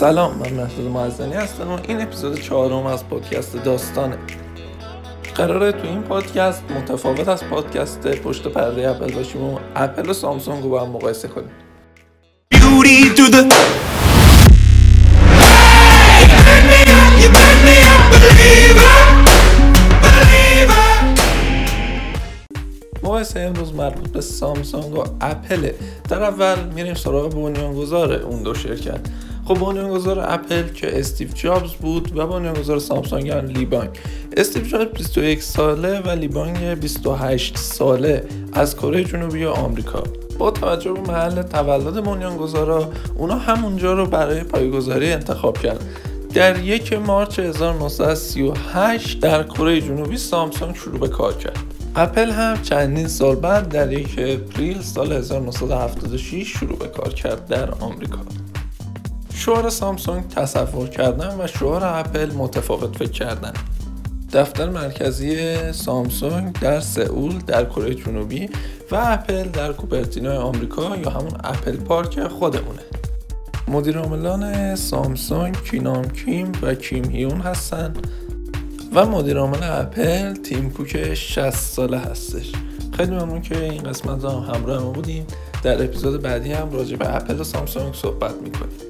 سلام، من احسد موعزنی هستم و این اپیزود 4 از پادکست داستانه. قراره تو این پادکست متفاوت از پادکست پشت پرده اپل باشیم و اپل و سامسونگ رو با هم مقایسه کنیم. مقایسه امروز مربوط به سامسونگ و اپله. در اول میریم سراغ بنیانگذار اون دو شرکت. خب بنیانگذار اپل که استیف جابز بود و بنیانگذار سامسونگ هم لی بانگ. استیف جابز 21 ساله و لی بانگ 28 ساله از کره جنوبی آمریکا. با توجه به محل تولد بنیانگذارا، اونا همونجا رو برای پایه‌گذاری انتخاب کردن. در 1 مارس 1938 در کره جنوبی سامسونگ شروع به کار کرد. اپل هم چندین سال بعد در 1 اپریل سال 1976 شروع به کار کرد در آمریکا. شعار سامسونگ تصور کردن و شعار اپل متفاوت فکر کردن. دفتر مرکزی سامسونگ در سئول در کره جنوبی و اپل در کوپرتینو آمریکا یا همون اپل پارک خودمونه. مدیر عاملان سامسونگ کیم و کیم هیون هستن و مدیر عامل اپل تیم کوک 60 ساله هستش. خیلی ممنون که این قسمت رو همراه ما بودیم. در اپیزود بعدی هم راجع به اپل و سامسونگ صحبت می‌کنیم.